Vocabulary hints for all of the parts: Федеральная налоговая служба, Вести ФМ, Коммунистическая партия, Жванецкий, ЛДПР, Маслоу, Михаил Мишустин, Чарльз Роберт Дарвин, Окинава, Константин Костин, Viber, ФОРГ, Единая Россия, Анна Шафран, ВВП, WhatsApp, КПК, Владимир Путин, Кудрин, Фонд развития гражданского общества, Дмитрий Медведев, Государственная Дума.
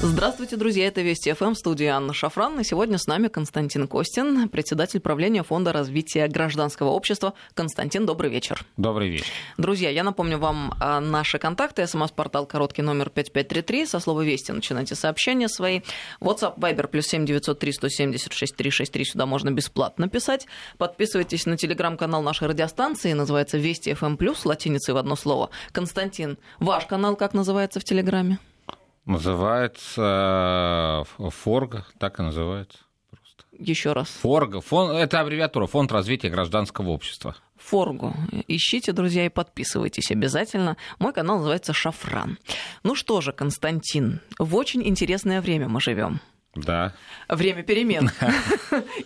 Здравствуйте, друзья, это Вести ФМ, студия Анна Шафран. И сегодня с нами Константин Костин, председатель правления Фонда развития гражданского общества. Константин, добрый вечер. Добрый вечер. Друзья, я напомню вам наши контакты. СМС-портал короткий номер 5533. Со слова «Вести» начинайте сообщения свои. WhatsApp, Viber, +7 903 176 363. Сюда можно бесплатно писать. Подписывайтесь на телеграм-канал нашей радиостанции. Называется «Вести ФМ+», латиницей в одно слово. Константин, ваш канал как называется в телеграме? Называется ФОРГ, так и называется. Просто. Еще раз. ФОРГ. Это аббревиатура Фонд развития гражданского общества. ФОРГу. Ищите, друзья, и подписывайтесь обязательно. Мой канал называется «Шафран». Ну что же, Константин, в очень интересное время мы живем. Да. Время перемен.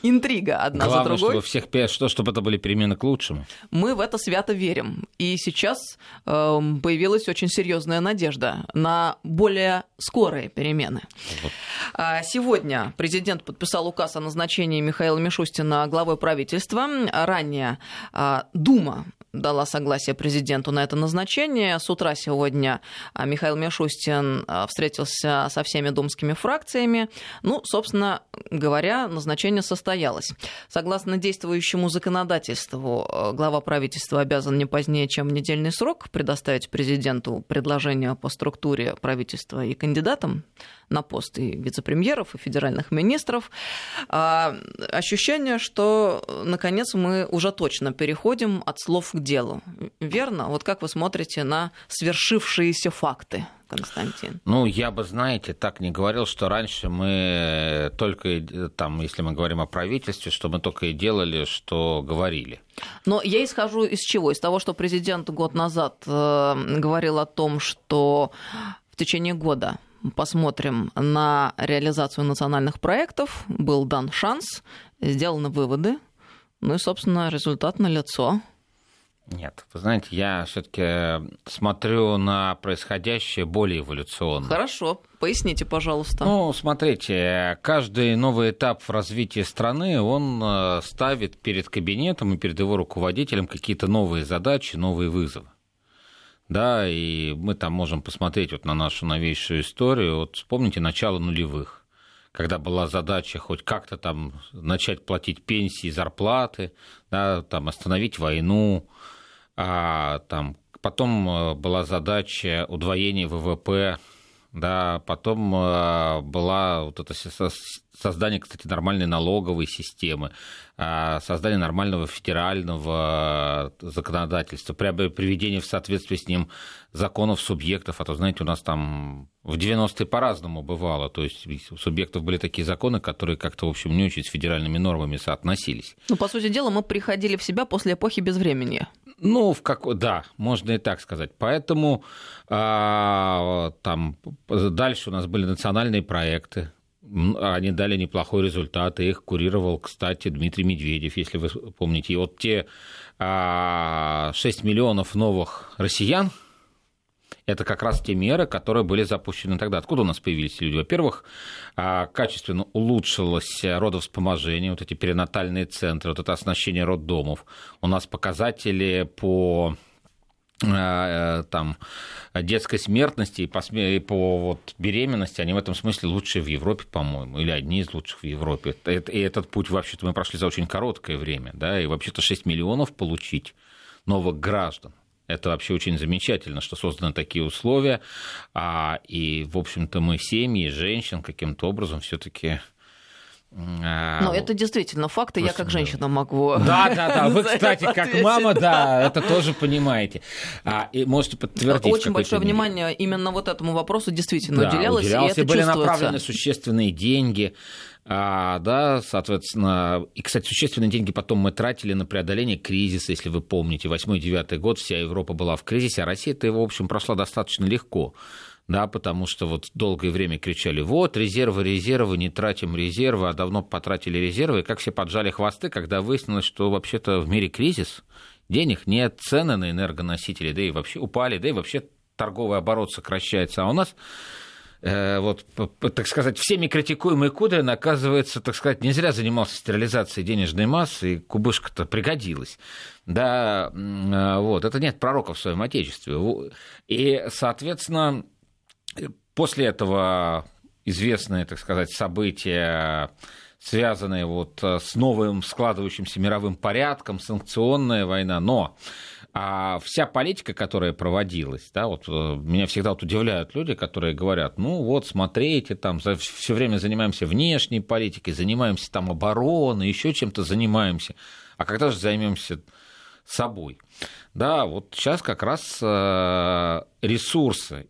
Интрига одна за другой. Главное, чтобы это были перемены к лучшему. Мы в это свято верим. И сейчас появилась очень серьезная надежда на более скорые перемены. Вот. Сегодня президент подписал указ о назначении Михаила Мишустина главой правительства. Ранее Дума дала согласие президенту на это назначение. С утра сегодня Михаил Мишустин встретился со всеми думскими фракциями. Ну, собственно говоря, назначение состоялось. Согласно действующему законодательству, глава правительства обязан не позднее, чем в недельный срок, предоставить президенту предложение по структуре правительства и кандидатам на пост и вице-премьеров, и федеральных министров. Ощущение, что, наконец, мы уже точно переходим от слов к делу. Верно? Вот как вы смотрите на свершившиеся факты? Константин. Ну, я бы, знаете, так не говорил, что раньше мы только, там, если мы говорим о правительстве, что мы только и делали, что говорили. Но я исхожу из чего? Из того, что президент год назад говорил о том, что в течение года посмотрим на реализацию национальных проектов, был дан шанс, сделаны выводы, ну и, собственно, результат налицо. Нет, вы знаете, я все-таки смотрю на происходящее более эволюционно. Хорошо, поясните, пожалуйста. Ну, смотрите, каждый новый этап в развитии страны, он ставит перед кабинетом и перед его руководителем какие-то новые задачи, новые вызовы. Да, и мы там можем посмотреть вот на нашу новейшую историю. Вот вспомните начало нулевых, когда была задача хоть как-то там начать платить пенсии, зарплаты, да, там остановить войну. Потом была задача удвоения ВВП, да, потом была вот это создание, кстати, нормальной налоговой системы, создание нормального федерального законодательства, приведение в соответствие с ним законов субъектов, а то, знаете, у нас там в 90-е по-разному бывало, то есть у субъектов были такие законы, которые как-то, в общем, не очень с федеральными нормами соотносились. Ну, по сути дела, мы приходили в себя после эпохи безвременья. Ну, да, можно и так сказать. Поэтому там дальше у нас были национальные проекты. Они дали неплохой результат, и их курировал, кстати, Дмитрий Медведев, если вы помните. И вот те 6 миллионов новых россиян, это как раз те меры, которые были запущены тогда. Откуда у нас появились люди? Во-первых, качественно улучшилось родовспоможение, вот эти перинатальные центры, вот это оснащение роддомов. У нас показатели по там, детской смертности и по вот, беременности, они в этом смысле лучшие в Европе, по-моему, или одни из лучших в Европе. И этот путь, вообще-то, мы прошли за очень короткое время, да, и вообще-то 6 миллионов получить новых граждан. Это вообще очень замечательно, что созданы такие условия, и, в общем-то, мы семьи, женщин каким-то образом все-таки... Ну, это действительно факты, я как женщина могу... Да, вы, кстати, как мама, да, это тоже понимаете. И можете подтвердить... Очень большое внимание именно вот этому вопросу действительно уделялось, и это чувствуется. Были направлены существенные деньги, да, соответственно... И, кстати, существенные деньги потом мы тратили на преодоление кризиса, если вы помните. 8-9 год вся Европа была в кризисе, а Россия-то его, в общем, прошла достаточно легко. Да, потому что вот долгое время кричали, вот, резервы, не тратим резервы, а давно потратили резервы, и как все поджали хвосты, когда выяснилось, что вообще-то в мире кризис, денег нет, цены на энергоносители, да и вообще торговый оборот сокращается, а у нас вот, так сказать, всеми критикуемый Кудрин, оказывается, так сказать, не зря занимался стерилизацией денежной массы, и кубышка-то пригодилась. Да, вот, это нет пророка в своем отечестве. И, соответственно, после этого известные, так сказать, события, связанные вот с новым складывающимся мировым порядком, санкционная война, но... А вся политика, которая проводилась, да, вот, меня всегда вот удивляют люди, которые говорят, ну вот, смотрите, там все время занимаемся внешней политикой, занимаемся там обороной, еще чем-то занимаемся, а когда же займемся собой? Да, вот сейчас как раз ресурсы,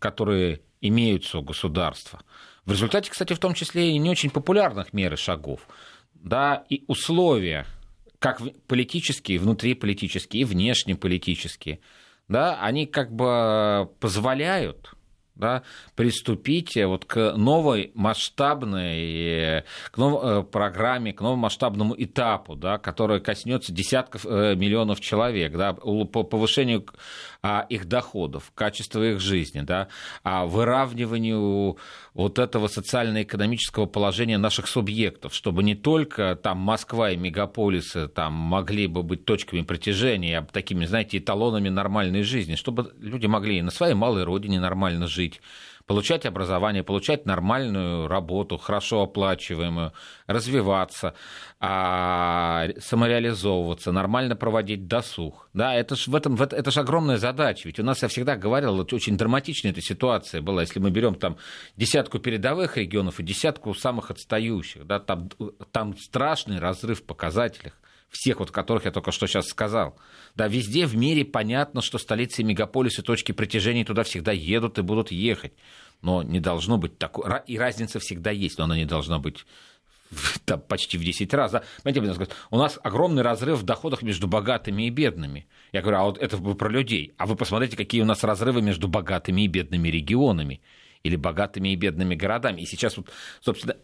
которые имеются у государства, в результате, кстати, в том числе и не очень популярных мер и шагов, да, и условия, как политические, внутриполитические и внешнеполитические, да, они как бы позволяют, да, приступить вот к новой масштабной, к новой программе, к новому масштабному этапу, да, который коснется десятков миллионов человек, да, по повышению их доходов, качества их жизни, да, выравниванию вот этого социально-экономического положения наших субъектов, чтобы не только там Москва и мегаполисы там могли бы быть точками притяжения, а такими, знаете, эталонами нормальной жизни, чтобы люди могли на своей малой родине нормально жить, получать образование, получать нормальную работу, хорошо оплачиваемую, развиваться, самореализовываться, нормально проводить досуг. Да, это же огромная задача. Ведь у нас, я всегда говорил, вот очень драматичная эта ситуация была. Если мы берем там десятку передовых регионов и десятку самых отстающих, да, там страшный разрыв в показателях. Всех, вот, которых я только что сейчас сказал. Да, везде в мире понятно, что столицы и мегаполисы, точки притяжения туда всегда едут и будут ехать. Но не должно быть такой... И разница всегда есть, но она не должна быть там, почти в 10 раз. Да? Понимаете, у нас огромный разрыв в доходах между богатыми и бедными. Я говорю, а вот это вы про людей. А вы посмотрите, какие у нас разрывы между богатыми и бедными регионами. Или богатыми и бедными городами. И сейчас, вот, собственно,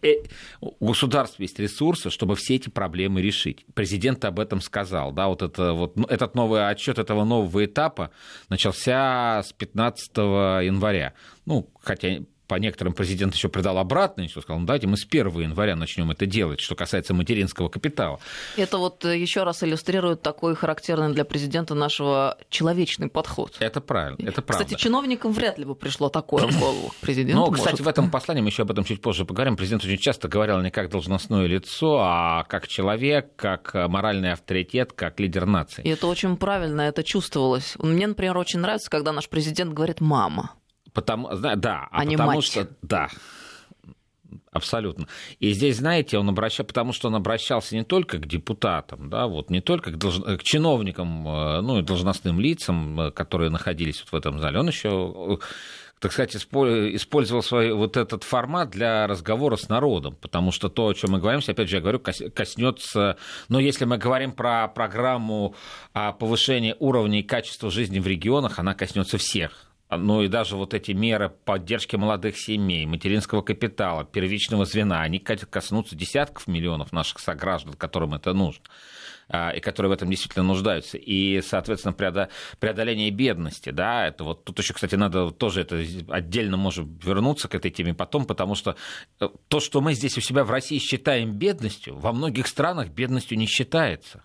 у государства есть ресурсы, чтобы все эти проблемы решить. Президент об этом сказал. Да, вот, этот новый отчет этого нового этапа начался с 15 января. Ну, хотя по некоторым президент еще придал обратное, что сказал, ну, давайте мы с 1 января начнем это делать, что касается материнского капитала. Это вот еще раз иллюстрирует такой характерный для президента нашего человечный подход. Это правильно, это правда. Кстати, чиновникам вряд ли бы пришло такое в голову. Президент, ну, может. Кстати, в этом послании, мы еще об этом чуть позже поговорим, президент очень часто говорил не как должностное лицо, а как человек, как моральный авторитет, как лидер нации. И это очень правильно, это чувствовалось. Мне, например, очень нравится, когда наш президент говорит «мама». Потому что абсолютно. И здесь, знаете, потому что он обращался не только к депутатам, да, вот, не только к чиновникам, ну и должностным лицам, которые находились вот в этом зале. Он еще, так сказать, использовал свой вот этот формат для разговора с народом, потому что то, о чем мы говорим, опять же, я говорю, коснется, но если мы говорим про программу повышения уровня и качества жизни в регионах, она коснется всех. Ну и даже вот эти меры поддержки молодых семей, материнского капитала, первичного звена, они коснутся десятков миллионов наших сограждан, которым это нужно, и которые в этом действительно нуждаются. И, соответственно, преодоление бедности, да, это вот тут еще, кстати, надо тоже это отдельно можем вернуться к этой теме потом, потому что то, что мы здесь у себя в России считаем бедностью, во многих странах бедностью не считается.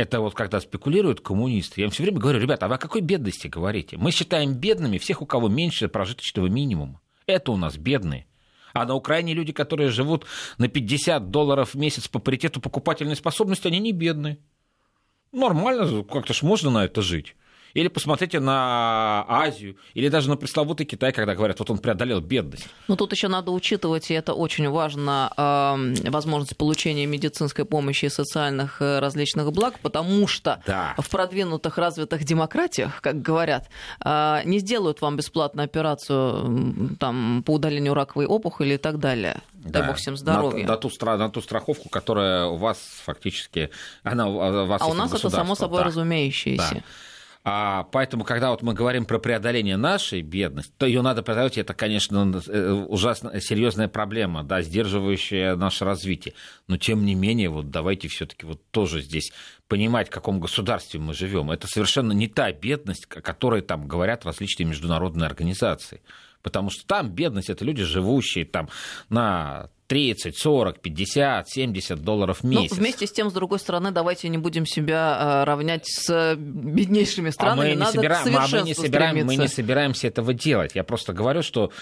Это вот когда спекулируют коммунисты. Я им все время говорю, ребята, а вы о какой бедности говорите? Мы считаем бедными всех, у кого меньше прожиточного минимума. Это у нас бедные. А на Украине люди, которые живут на $50 в месяц по паритету покупательной способности, они не бедные. Нормально, как-то ж можно на это жить. Или посмотрите на Азию, или даже на пресловутый Китай, когда говорят, вот он преодолел бедность. Но тут еще надо учитывать, и это очень важно, возможность получения медицинской помощи и социальных различных благ, потому что в продвинутых, развитых демократиях, как говорят, не сделают вам бесплатную операцию там, по удалению раковой опухоли и так далее. Дай бог всем здоровья. На ту страховку, которая у вас фактически... Она у вас у нас это само собой разумеющееся. Да. Поэтому, когда вот мы говорим про преодоление нашей бедности, то ее надо преодолеть, это, конечно, ужасно серьезная проблема, да, сдерживающая наше развитие. Но, тем не менее, вот давайте все-таки вот тоже здесь понимать, в каком государстве мы живем. Это совершенно не та бедность, о которой там говорят различные международные организации. Потому что там бедность – это люди, живущие там на 30, 40, 50, 70 долларов в месяц. Ну, вместе с тем, с другой стороны, давайте не будем себя равнять с беднейшими странами. Мы не собираемся этого делать. Я просто говорю, что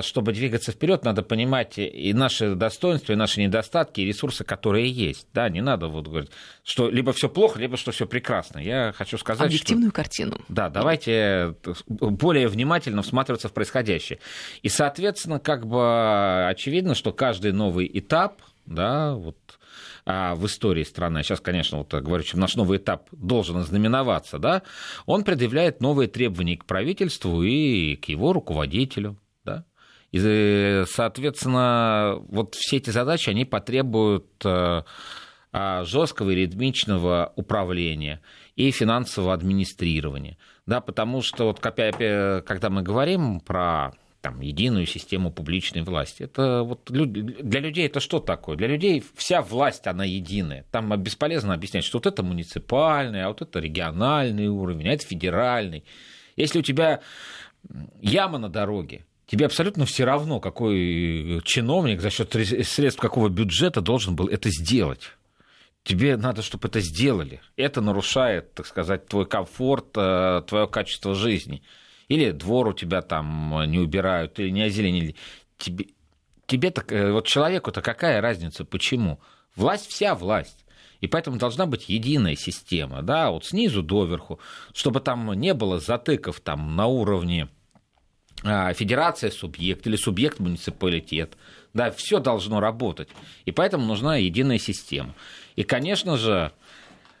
чтобы двигаться вперед, надо понимать и наши достоинства, и наши недостатки, и ресурсы, которые есть. Да, не надо вот говорить, что либо все плохо, либо что все прекрасно. Я хочу сказать, объективную картину. Да, давайте более внимательно всматриваться в происходящее. И, соответственно, как бы очевидно, что каждый новый этап, да, вот, в истории страны, сейчас, конечно, вот говорю, что наш новый этап должен ознаменоваться, да, он предъявляет новые требования к правительству и к его руководителю. Да. И, соответственно, вот все эти задачи, они потребуют жесткого и ритмичного управления и финансового администрирования. Да, потому что, вот, когда мы говорим про там, единую систему публичной власти. Это вот для людей это что такое? Для людей вся власть, она единая. Там бесполезно объяснять, что вот это муниципальный, а вот это региональный уровень, а это федеральный. Если у тебя яма на дороге, тебе абсолютно все равно, какой чиновник за счет средств какого бюджета должен был это сделать. Тебе надо, чтобы это сделали. Это нарушает, так сказать, твой комфорт, твое качество жизни. Или двор у тебя там не убирают, или не озеленили. Тебе-то, вот человеку-то какая разница, почему? Власть вся власть. И поэтому должна быть единая система, да, вот снизу доверху, чтобы там не было затыков там, на уровне федерация-субъект или субъект-муниципалитет. Да, все должно работать. И поэтому нужна единая система. И, конечно же,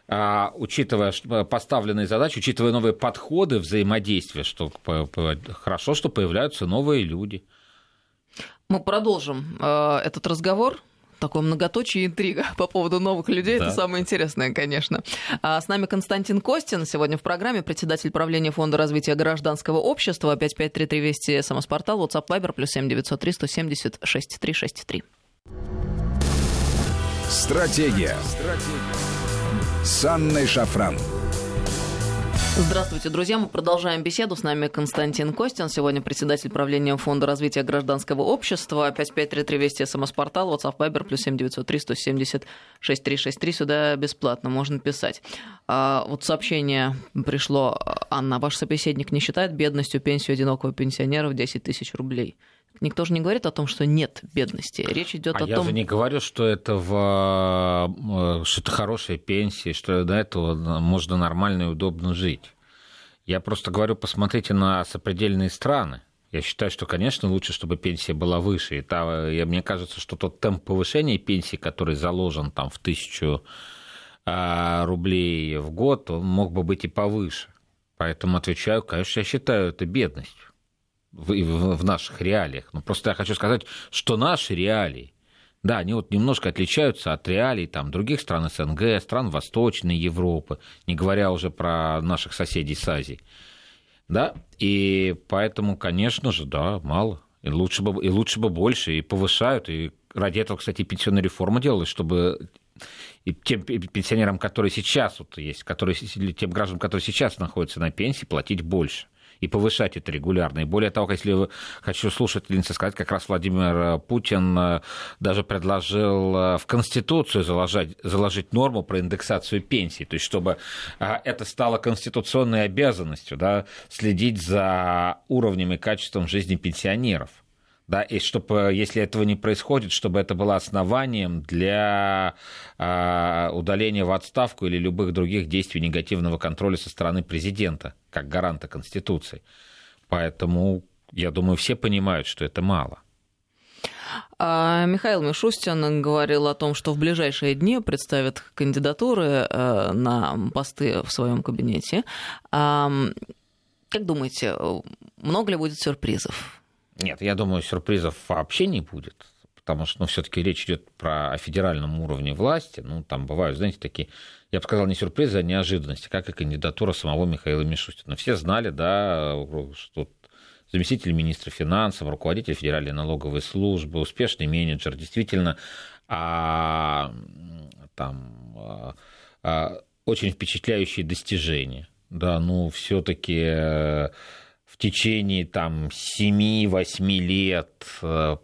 учитывая поставленные задачи, учитывая новые подходы взаимодействия, что хорошо, что появляются новые люди. Мы продолжим этот разговор. Такое многоточие, интрига по поводу новых людей. Да. Это самое интересное, конечно. С нами Константин Костин. Сегодня в программе председатель правления Фонда развития гражданского общества. 5533 Вести СМС-портал, WhatsApp, Viber, +7 903 170 63 63. Стратегия. С Анной Шафран. Здравствуйте, друзья. Мы продолжаем беседу. С нами Константин Костин. Сегодня председатель правления Фонда развития гражданского общества. 5533 Вести СМС-портал, WhatsApp, Viber, +7 903 170 63 63. Сюда бесплатно можно писать. Вот сообщение пришло. Анна, ваш собеседник не считает бедностью пенсию одинокого пенсионера в 10 тысяч рублей. Никто же не говорит о том, что нет бедности. Речь идет о том... Я же не говорю, что это хорошая пенсия, что до этого можно нормально и удобно жить. Я просто говорю, посмотрите на сопредельные страны. Я считаю, что, конечно, лучше, чтобы пенсия была выше. И мне кажется, что тот темп повышения пенсии, который заложен там, в 1000 рублей в год, он мог бы быть и повыше. Поэтому отвечаю, конечно, я считаю это бедностью. В наших реалиях. Но просто я хочу сказать, что наши реалии, да, они вот немножко отличаются от реалий там, других стран СНГ, стран Восточной Европы, не говоря уже про наших соседей с Азией. Да? И поэтому, конечно же, да, мало. И лучше бы больше, и повышают. И ради этого, кстати, пенсионная реформа делалась, чтобы и тем пенсионерам, которые сейчас вот есть, тем гражданам, которые сейчас находятся на пенсии, платить больше. И повышать это регулярно. И более того, если хочу слушательница сказать, как раз Владимир Путин даже предложил в Конституцию заложить норму про индексацию пенсий. То есть, чтобы это стало конституционной обязанностью, да, следить за уровнем и качеством жизни пенсионеров. Да, и чтобы, если этого не происходит, чтобы это было основанием для удаления в отставку или любых других действий негативного контроля со стороны президента, как гаранта Конституции. Поэтому, я думаю, все понимают, что это мало. Михаил Мишустин говорил о том, что в ближайшие дни представят кандидатуры на посты в своем кабинете. Как думаете, много ли будет сюрпризов? Нет, я думаю, сюрпризов вообще не будет. потому что, ну, все-таки речь идет про о федеральном уровне власти, ну, там бывают, знаете, такие, я бы сказал, не сюрпризы, а неожиданности, как и кандидатура самого Михаила Мишустина. Все знали, да, что заместитель министра финансов, руководитель Федеральной налоговой службы, успешный менеджер, действительно, очень впечатляющие достижения. Да, ну, все-таки в течение 7-8 лет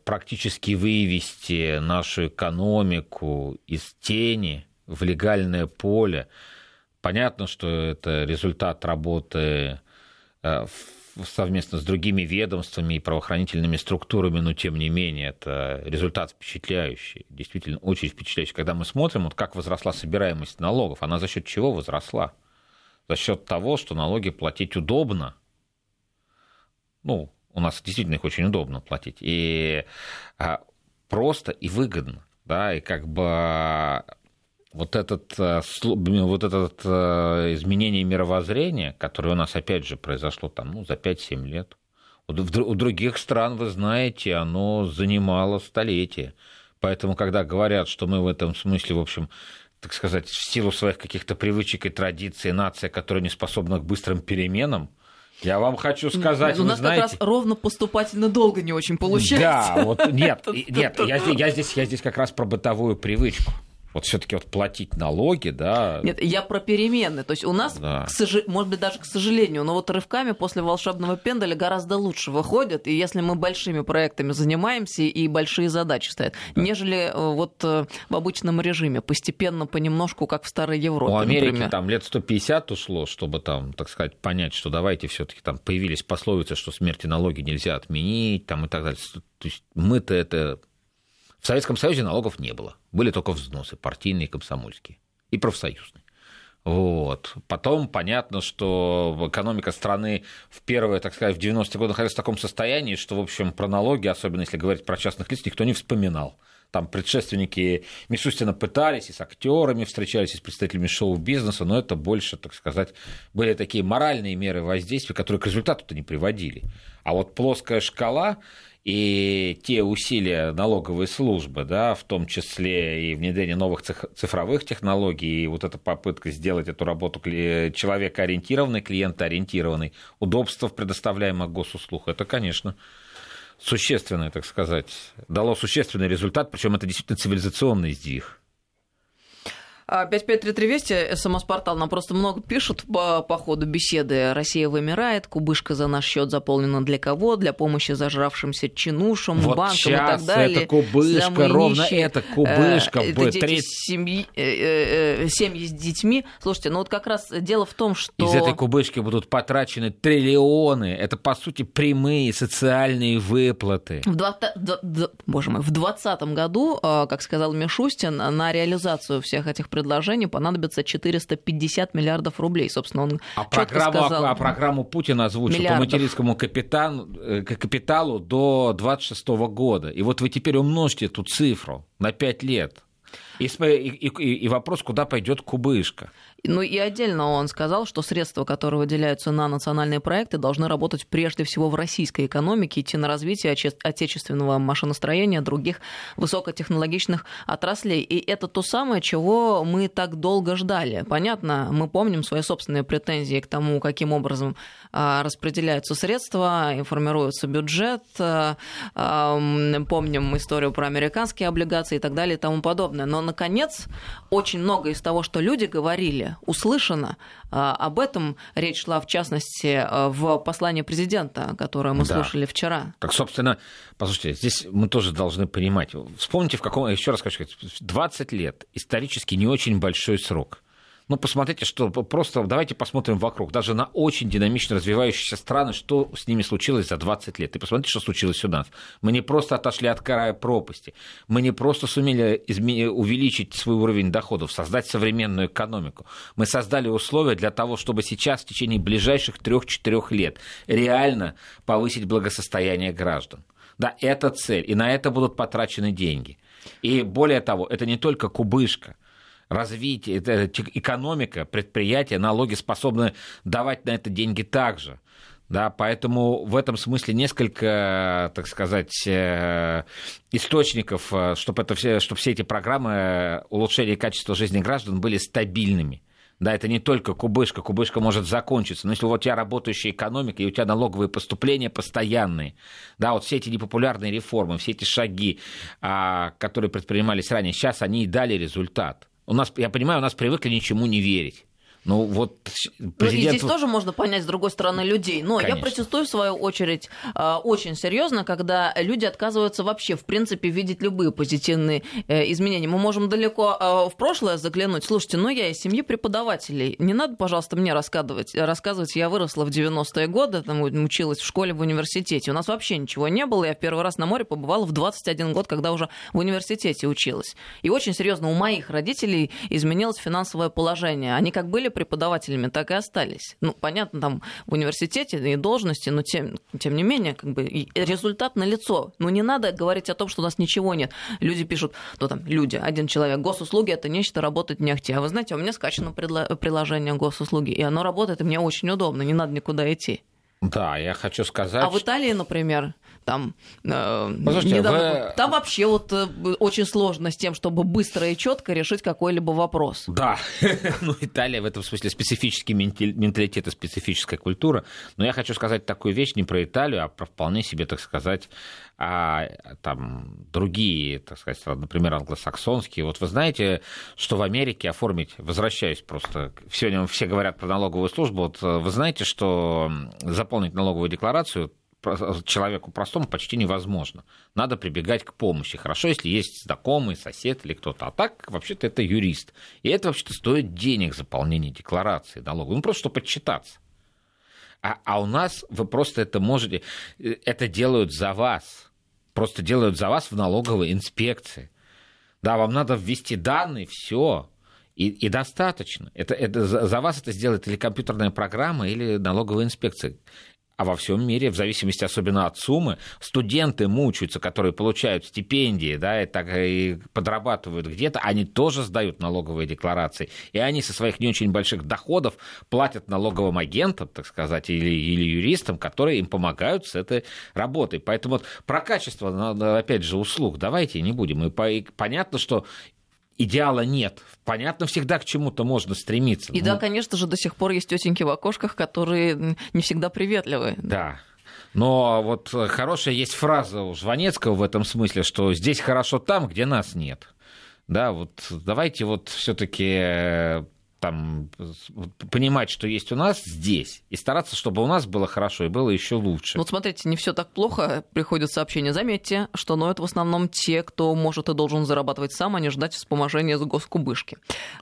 практически вывести нашу экономику из тени в легальное поле. Понятно, что это результат работы совместно с другими ведомствами и правоохранительными структурами, но тем не менее это результат впечатляющий, действительно очень впечатляющий. Когда мы смотрим, вот как возросла собираемость налогов, она за счет чего возросла? За счет того, что налоги платить удобно. Ну, у нас действительно их очень удобно платить. И просто и выгодно. Да, и как бы вот это изменение мировоззрения, которое у нас, опять же, произошло за 5-7 лет, у других стран, вы знаете, оно занимало столетия. Поэтому, когда говорят, что мы в этом смысле, в общем, так сказать, в силу своих каких-то привычек и традиций, нация, которая не способна к быстрым переменам, я вам хочу сказать, у нас знаете, как раз ровно поступательно долго не очень получается. Да, вот нет, я здесь как раз про бытовую привычку. Вот все-таки вот платить налоги, да. Нет, я про перемены. То есть у нас, да, может быть, даже к сожалению, но вот рывками после волшебного пендаля гораздо лучше выходят, и если мы большими проектами занимаемся, и большие задачи стоят, да, нежели вот в обычном режиме, постепенно, понемножку, как в старой Европе. У Америки, например, 150 лет ушло, чтобы так сказать, понять, что давайте все-таки появились пословицы, что смерти налоги нельзя отменить, и так далее. То есть мы-то это... В Советском Союзе налогов не было. Были только взносы партийные, комсомольские и профсоюзные. Вот. Потом понятно, что экономика страны в первые, так сказать, в 90-е годы находилась в таком состоянии, что, в общем, про налоги, особенно если говорить про частных лиц, никто не вспоминал. Там предшественники Мишустина пытались, и с актерами встречались, и с представителями шоу-бизнеса, но это больше, так сказать, были такие моральные меры воздействия, которые к результату-то не приводили. А вот плоская шкала... И те усилия налоговой службы, да, в том числе и внедрение новых цифровых технологий, и вот эта попытка сделать эту работу человекоориентированной, клиентоориентированной, удобство в предоставляемых госуслуг, это, конечно, существенное, так сказать, дало существенный результат, причем это действительно цивилизационный сдвиг. 553320, СМС-портал, нам просто много пишут по ходу беседы. Россия вымирает, кубышка за наш счет заполнена для кого? Для помощи зажравшимся чинушам, вот банкам и так далее. Вот это кубышка, ровно нищие, это кубышка. Это дети семьи с детьми. Слушайте, ну вот как раз дело в том, что... Из этой кубышки будут потрачены триллионы. Это, по сути, прямые социальные выплаты. В 2020 году, как сказал Мишустин, на реализацию всех этих предложений понадобится 450 миллиардов рублей, собственно, он четко сказал. А программу Путина озвучил по материнскому капиталу до 2026 года. И вот вы теперь умножьте эту цифру на 5 лет. И вопрос, куда пойдет кубышка. Ну и отдельно он сказал, что средства, которые выделяются на национальные проекты, должны работать прежде всего в российской экономике, идти на развитие отечественного машиностроения, других высокотехнологичных отраслей. И это то самое, чего мы так долго ждали. Понятно, мы помним свои собственные претензии к тому, каким образом распределяются средства, формируется бюджет, помним историю про американские облигации и так далее и тому подобное. Но, наконец, очень много из того, что люди говорили, услышано. Об этом речь шла, в частности, в послании президента, которое мы слушали вчера. Так, собственно, послушайте, здесь мы тоже должны понимать. Вспомните, в каком... Еще раз хочу сказать, 20 лет – исторически не очень большой срок. Ну, посмотрите, что просто... Давайте посмотрим вокруг. Даже на очень динамично развивающиеся страны, что с ними случилось за 20 лет. И посмотрите, что случилось у нас. Мы не просто отошли от края пропасти. Мы не просто сумели увеличить свой уровень доходов, создать современную экономику. Мы создали условия для того, чтобы сейчас в течение ближайших 3-4 лет реально повысить благосостояние граждан. Да, это цель. И на это будут потрачены деньги. И более того, это не только кубышка. Развитие, экономика, предприятия, налоги способны давать на это деньги также. Да, поэтому в этом смысле несколько, так сказать, источников, чтобы все эти программы улучшения качества жизни граждан были стабильными. Да, это не только кубышка. Кубышка может закончиться. Но если у тебя работающая экономика, и у тебя налоговые поступления постоянные, да, вот все эти непопулярные реформы, все эти шаги, которые предпринимались ранее, сейчас они и дали результат. У нас, я понимаю, у нас привыкли ничему не верить. Ну, вот президент... ну, и здесь тоже можно понять, с другой стороны, людей. Но конечно, я протестую, в свою очередь, очень серьезно, когда люди отказываются вообще, в принципе, видеть любые позитивные изменения. Мы можем далеко в прошлое заглянуть. Слушайте, ну я из семьи преподавателей. Не надо, пожалуйста, мне рассказывать. Я выросла в 90-е годы, там, училась в школе, в университете. У нас вообще ничего не было. Я в первый раз на море побывала в 21 год, когда уже в университете училась. И очень серьезно у моих родителей изменилось финансовое положение. Они как были преподавателями, так и остались. Ну, понятно, там в университете и должности, но тем не менее, как бы результат налицо. Ну, не надо говорить о том, что у нас ничего нет. Люди пишут, ну, там, люди, один человек, госуслуги — это нечто, работать нехотя. А вы знаете, у меня скачано приложение госуслуги, и оно работает, и мне очень удобно, не надо никуда идти. Да, я хочу сказать... А в Италии, например, там... Послушайте, недавно... Там вообще вот очень сложно с тем, чтобы быстро и четко решить какой-либо вопрос. Да, ну Италия в этом смысле специфический менталитет и специфическая культура. Но я хочу сказать такую вещь не про Италию, а про вполне себе, так сказать, там другие, так сказать, например, англосаксонские. Вот вы знаете, что в Америке оформить... Возвращаюсь просто... Сегодня все говорят про налоговую службу. Вот вы знаете, что... Заполнить налоговую декларацию человеку простому почти невозможно. Надо прибегать к помощи. Хорошо, если есть знакомый, сосед или кто-то. А так, вообще-то, это юрист. И это, вообще-то, стоит денег заполнение декларации налоговой. Ну, просто чтобы отчитаться. А у нас вы просто это можете... Это делают за вас. Просто делают за вас в налоговой инспекции. Да, вам надо ввести данные, все. И достаточно. Это за вас это сделает или компьютерная программа, или налоговая инспекция. А во всем мире, в зависимости особенно от суммы, студенты мучаются, которые получают стипендии, да, и подрабатывают где-то, они тоже сдают налоговые декларации. И они со своих не очень больших доходов платят налоговым агентам, так сказать, или юристам, которые им помогают с этой работой. Поэтому вот про качество, опять же, услуг давайте не будем. И понятно, что идеала нет. Понятно, всегда к чему-то можно стремиться. И да, конечно же, до сих пор есть тетеньки в окошках, которые не всегда приветливы. Да. Но вот хорошая есть фраза у Жванецкого в этом смысле, что здесь хорошо там, где нас нет. Да, вот давайте вот все-таки там понимать, что есть у нас здесь, и стараться, чтобы у нас было хорошо и было еще лучше. Вот смотрите, не все так плохо, приходят сообщения. Заметьте, что ноют в основном те, кто может и должен зарабатывать сам, а не ждать вспоможения с госкубышки.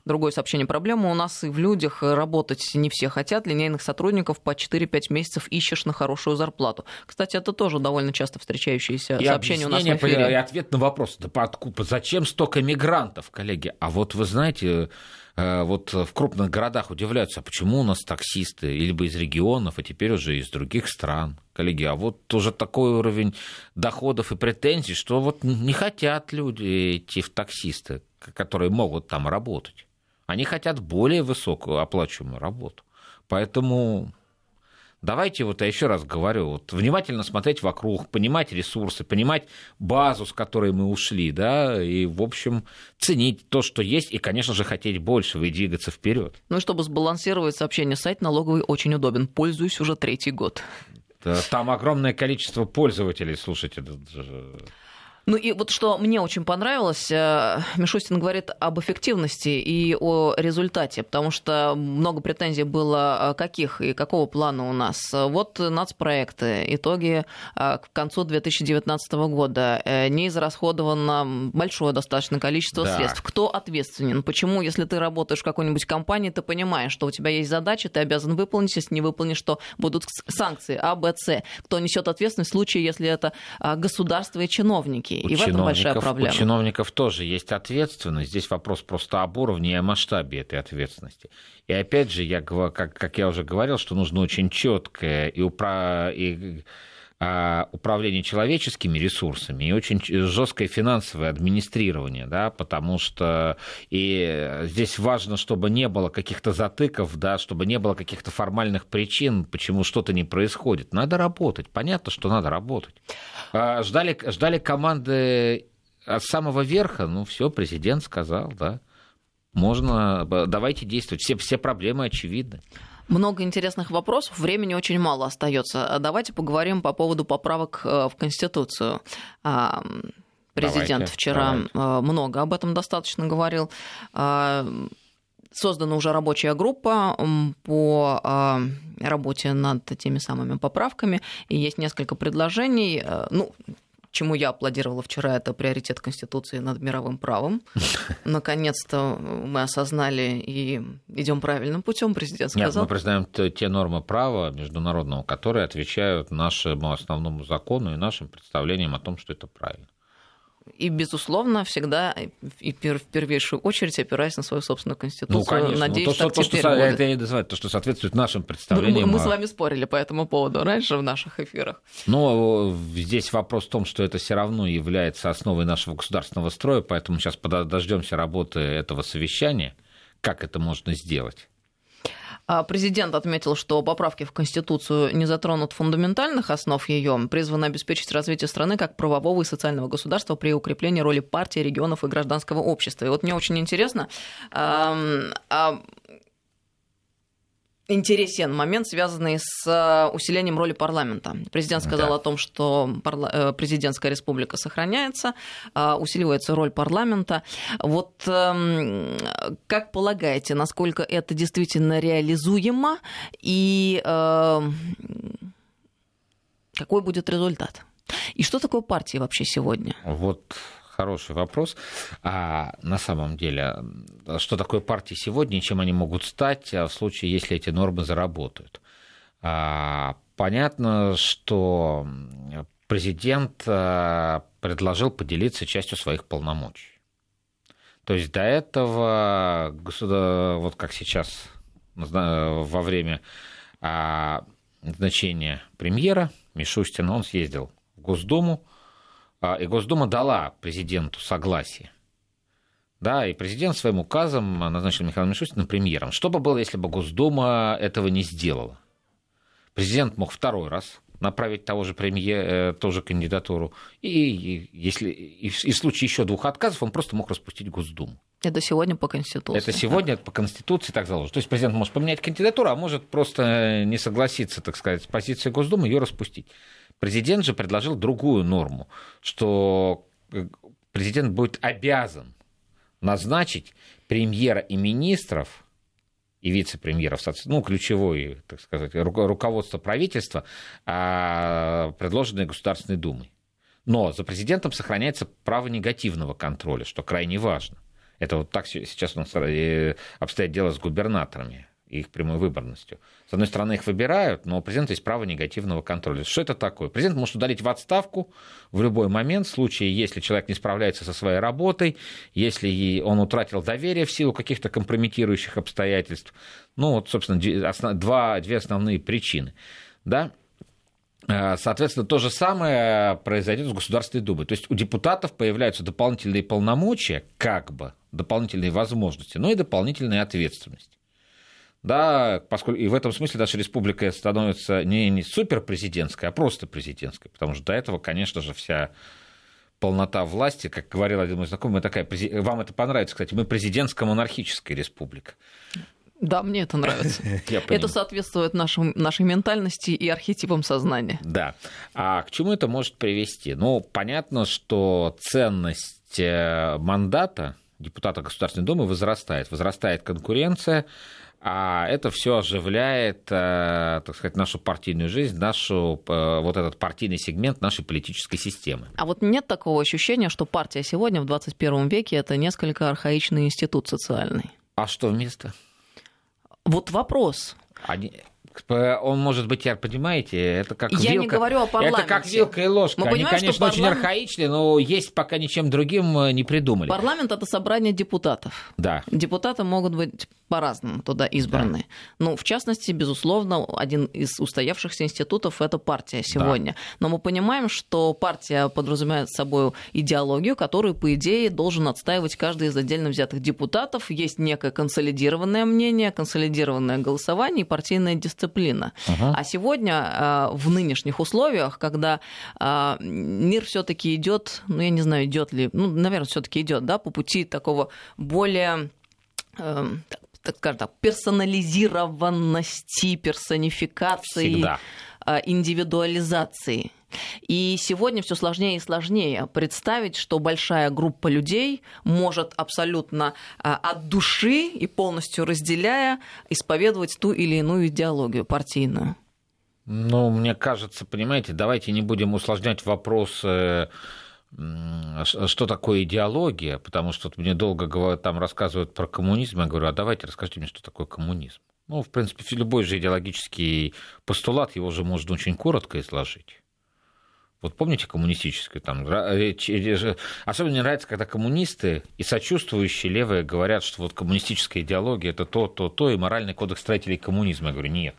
Другое сообщение. Проблема у нас и в людях. Работать не все хотят. Линейных сотрудников по 4-5 месяцев ищешь на хорошую зарплату. Кстати, это тоже довольно часто встречающееся сообщение у нас в эфире. И ответ на вопрос. Да откуда? Зачем столько мигрантов, коллеги? А вот вы знаете... Вот в крупных городах удивляются, а почему у нас таксисты, либо из регионов, а теперь уже из других стран, коллеги. А вот уже такой уровень доходов и претензий, что вот не хотят люди идти в таксисты, которые могут там работать. Они хотят более высокую оплачиваемую работу. Поэтому... Давайте, вот я еще раз говорю, вот, внимательно смотреть вокруг, понимать ресурсы, понимать базу, с которой мы ушли, да, и, в общем, ценить то, что есть, и, конечно же, хотеть большего и двигаться вперед. Ну, и чтобы сбалансировать сообщение, сайт налоговый очень удобен. Пользуюсь уже 3-й год. Да, там огромное количество пользователей, слушайте. Ну и вот что мне очень понравилось, Мишустин говорит об эффективности и о результате, потому что много претензий было, каких и какого плана у нас. Вот нацпроекты, итоги к концу 2019 года, не израсходовано большое достаточно количество средств. Кто ответственен? Почему, если ты работаешь в какой-нибудь компании, ты понимаешь, что у тебя есть задачи, ты обязан выполнить, если не выполнишь, то будут санкции А, Б, С. Кто несет ответственность в случае, если это государство и чиновники? И в этом большая проблема. У чиновников тоже есть ответственность. Здесь вопрос просто об уровне и о масштабе этой ответственности. И опять же, я, как я уже говорил, что нужно очень четкое и управление человеческими ресурсами и очень жесткое финансовое администрирование, да, потому что и здесь важно, чтобы не было каких-то затыков, да, чтобы не было каких-то формальных причин, почему что-то не происходит. Надо работать. Понятно, что надо работать. Ждали команды от самого верха, ну все, президент сказал, да, можно, давайте действовать. Все проблемы очевидны. Много интересных вопросов, времени очень мало остается. Давайте поговорим по поводу поправок в Конституцию. Президент вчера много об этом достаточно говорил. Создана уже рабочая группа по работе над теми самыми поправками. И есть несколько предложений. Ну, чему я аплодировала вчера, это приоритет Конституции над мировым правом. Наконец-то мы осознали и идем правильным путем, президент сказал. Нет, мы признаем те нормы права международного, которые отвечают нашему основному закону и нашим представлениям о том, что это правильно. И, безусловно, всегда и в первейшую очередь опираясь на свою собственную Конституцию. Ну, конечно. Надеюсь, то, что соответствует нашим представлениям. Мы с вами спорили по этому поводу раньше в наших эфирах. Ну, здесь вопрос в том, что это все равно является основой нашего государственного строя, поэтому сейчас дождемся работы этого совещания, как это можно сделать. Президент отметил, что поправки в Конституцию не затронут фундаментальных основ ее, призваны обеспечить развитие страны как правового и социального государства при укреплении роли партий, регионов и гражданского общества. И вот мне очень интересно, интересен момент, связанный с усилением роли парламента. Президент сказал о том, что президентская республика сохраняется, усиливается роль парламента. Вот как полагаете, насколько это действительно реализуемо и какой будет результат? И что такое партии вообще сегодня? Вот хороший вопрос. А на самом деле, что такое партии сегодня, чем они могут стать в случае, если эти нормы заработают? Понятно, что президент предложил поделиться частью своих полномочий. То есть до этого, вот как сейчас, во время назначения премьера Мишустина, он съездил в Госдуму, и Госдума дала президенту согласие. Да, и президент своим указом назначил Михаила Мишустина премьером. Что бы было, если бы Госдума этого не сделала? Президент мог второй раз направить ту же кандидатуру. И в случае еще двух отказов он просто мог распустить Госдуму. Это сегодня по Конституции. Это сегодня по Конституции так заложено. То есть президент может поменять кандидатуру, а может просто не согласиться, так сказать, с позицией Госдумы, ее распустить. Президент же предложил другую норму, что президент будет обязан назначить премьера и министров, и вице-премьеров, ну, ключевое, так сказать, руководство правительства, предложенное Государственной Думой. Но за президентом сохраняется право негативного контроля, что крайне важно. Это вот так сейчас у нас обстоят дело с губернаторами, их прямой выборностью. С одной стороны, их выбирают, но у президента есть право негативного контроля. Что это такое? Президент может удалить в отставку в любой момент, в случае, если человек не справляется со своей работой, если он утратил доверие в силу каких-то компрометирующих обстоятельств. Ну, вот, собственно, две основные причины. Да? Соответственно, то же самое произойдет с Государственной Думой. То есть у депутатов появляются дополнительные полномочия, как бы, дополнительные возможности, но и дополнительная ответственность. Да, поскольку и в этом смысле наша республика становится не суперпрезидентской, а просто президентской, потому что до этого, конечно же, вся полнота власти, как говорил один мой знакомый, такая, вам это понравится, кстати, мы президентско-монархическая республика. Да, мне это нравится. Это соответствует нашей ментальности и архетипам сознания. Да. А к чему это может привести? Ну, понятно, что ценность мандата депутата Государственной Думы возрастает. Возрастает конкуренция, а это все оживляет, так сказать, нашу партийную жизнь, вот этот партийный сегмент нашей политической системы. А вот нет такого ощущения, что партия сегодня, в 21 веке, это несколько архаичный институт социальный? А что вместо? Вот вопрос. Он может быть, понимаете, это как я вилка. Не говорю о парламенте. Это как вилка и ложка. Мы понимаем, они, конечно, очень архаичны, но есть пока ничем другим не придумали. Парламент — это собрание депутатов. Да. Депутаты могут быть по-разному туда избраны. Да. Ну, в частности, безусловно, один из устоявшихся институтов — это партия сегодня. Да. Но мы понимаем, что партия подразумевает собой идеологию, которую, по идее, должен отстаивать каждый из отдельно взятых депутатов. Есть некое консолидированное мнение, консолидированное голосование и партийная дисциплина. А сегодня, в нынешних условиях, когда мир все-таки идет, ну, я не знаю, идет ли, ну, наверное, все-таки идет, да, по пути такого более, так скажем так, персонализированности, персонификации, всегда. Индивидуализации. И сегодня все сложнее и сложнее представить, что большая группа людей может абсолютно от души и полностью разделяя исповедовать ту или иную идеологию партийную. Ну, мне кажется, понимаете, давайте не будем усложнять вопрос, что такое идеология, потому что мне долго там рассказывают про коммунизм, я говорю, а давайте расскажите мне, что такое коммунизм. Ну, в принципе, любой же идеологический постулат, его же можно очень коротко изложить. Вот помните коммунистическое? Там, особенно мне нравится, когда коммунисты и сочувствующие левые говорят, что вот коммунистическая идеология – это то, и моральный кодекс строителей коммунизма. Я говорю, нет.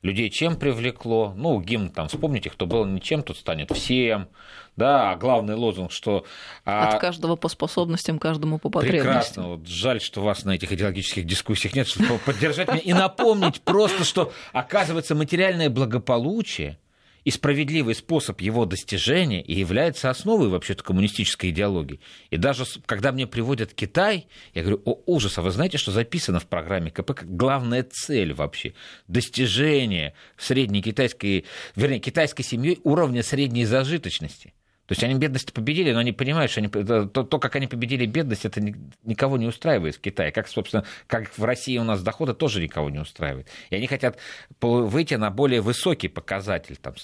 Людей чем привлекло? Ну, гимн там, вспомните, кто был ничем, тот станет всем. Да, а главный лозунг, что... От каждого по способностям, каждому по потребностям. Прекрасно. Вот жаль, что вас на этих идеологических дискуссиях нет, чтобы поддержать меня и напомнить просто, что, оказывается, материальное благополучие и справедливый способ его достижения и является основой вообще-то коммунистической идеологии. И даже когда мне приводят Китай, я говорю, о ужас, а вы знаете, что записано в программе КПК? Главная цель вообще – достижение средней китайской семьей уровня средней зажиточности. То есть они бедность победили, но они понимают, что как они победили бедность, это никого не устраивает в Китае. Как, собственно, как в России у нас доходы тоже никого не устраивает. И они хотят выйти на более высокий показатель, там,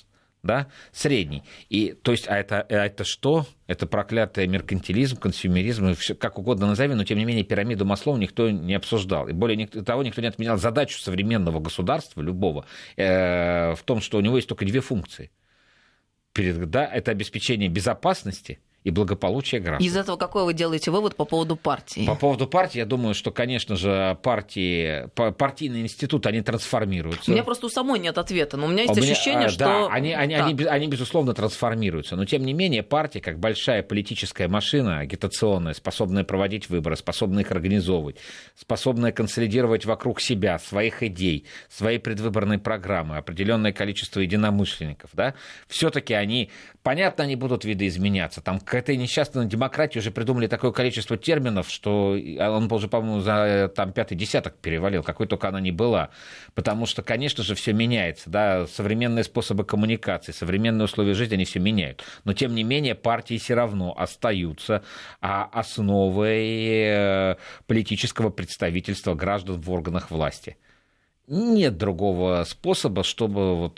да, средний. И, то есть, это что? Это проклятый меркантилизм, консюмеризм, как угодно назови, но, тем не менее, пирамиду Маслоу никто не обсуждал. И более того, никто не отменял задачу современного государства, любого, в том, что у него есть только две функции. Это обеспечение безопасности и благополучия граждан. Из этого какой вы делаете вывод по поводу партии? По поводу партии, я думаю, что, конечно же, партийные институты, они трансформируются. У меня просто у самой нет ответа, но у меня есть ощущение, что... Да, они, безусловно, трансформируются. Но, тем не менее, партия, как большая политическая машина агитационная, способная проводить выборы, способная их организовывать, способная консолидировать вокруг себя, своих идей, своей предвыборной программы, определенное количество единомышленников, да, все-таки они... Понятно, они будут видоизменяться. Там к этой несчастной демократии уже придумали такое количество терминов, что он уже, по-моему, за пятый десяток перевалил, какой только она ни была. Потому что, конечно же, все меняется. Да? Современные способы коммуникации, современные условия жизни, они все меняют. Но, тем не менее, партии все равно остаются основой политического представительства граждан в органах власти. Нет другого способа, чтобы...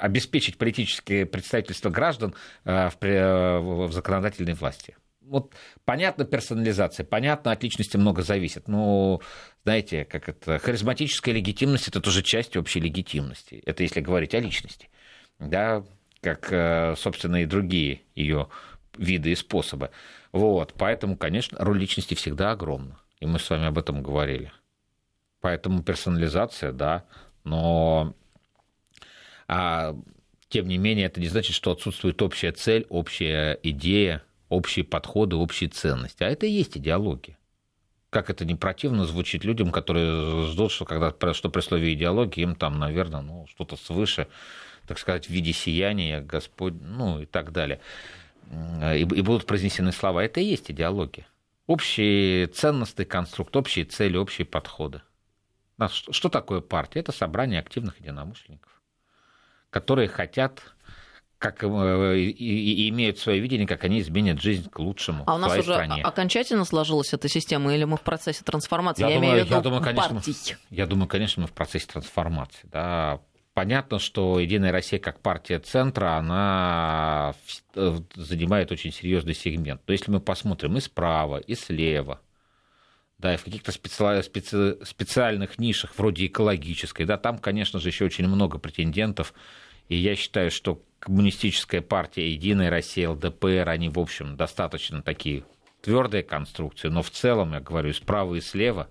обеспечить политическое представительство граждан в законодательной власти. Вот, понятно, персонализация, понятно, от личности много зависит, но, знаете, харизматическая легитимность – это тоже часть общей легитимности. Это если говорить о личности, да, как, собственно, и другие ее виды и способы. Вот, поэтому, конечно, роль личности всегда огромна, и мы с вами об этом говорили. Поэтому персонализация, да, но... тем не менее, это не значит, что отсутствует общая цель, общая идея, общие подходы, общие ценности. А это и есть идеология. Как это не противно звучит людям, которые ждут, что при слове идеологии им там, наверное, что-то свыше, так сказать, в виде сияния, Господь, и так далее. И будут произнесены слова. Это и есть идеология. Общие ценности, конструкт, общие цели, общие подходы. Что такое партия? Это собрание активных единомышленников, которые хотят и имеют свое видение, как они изменят жизнь к лучшему в своей стране. А у нас уже окончательно сложилась эта система, или мы в процессе трансформации? Я думаю, конечно, мы в процессе трансформации. Да. Понятно, что «Единая Россия» как партия центра, она занимает очень серьезный сегмент. Но если мы посмотрим и справа, и слева, да, и в каких-то специальных нишах, вроде экологической, да, там, конечно же, еще очень много претендентов, и я считаю, что Коммунистическая партия, Единая Россия, ЛДПР, они, в общем, достаточно такие твердые конструкции, но в целом, я говорю, справа и слева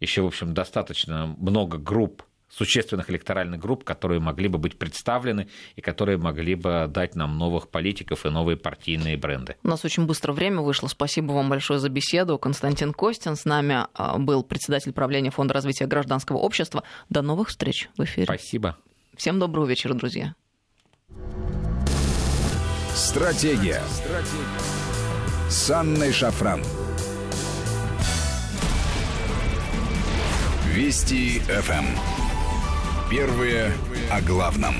еще, в общем, достаточно много групп, существенных электоральных групп, которые могли бы быть представлены и которые могли бы дать нам новых политиков и новые партийные бренды. У нас очень быстро время вышло. Спасибо вам большое за беседу. Константин Костин с нами был, председатель правления Фонда развития гражданского общества. До новых встреч в эфире. Спасибо. Всем доброго вечера, друзья. Стратегия. С Анной Шафран. Вести ФМ. Первые о главном.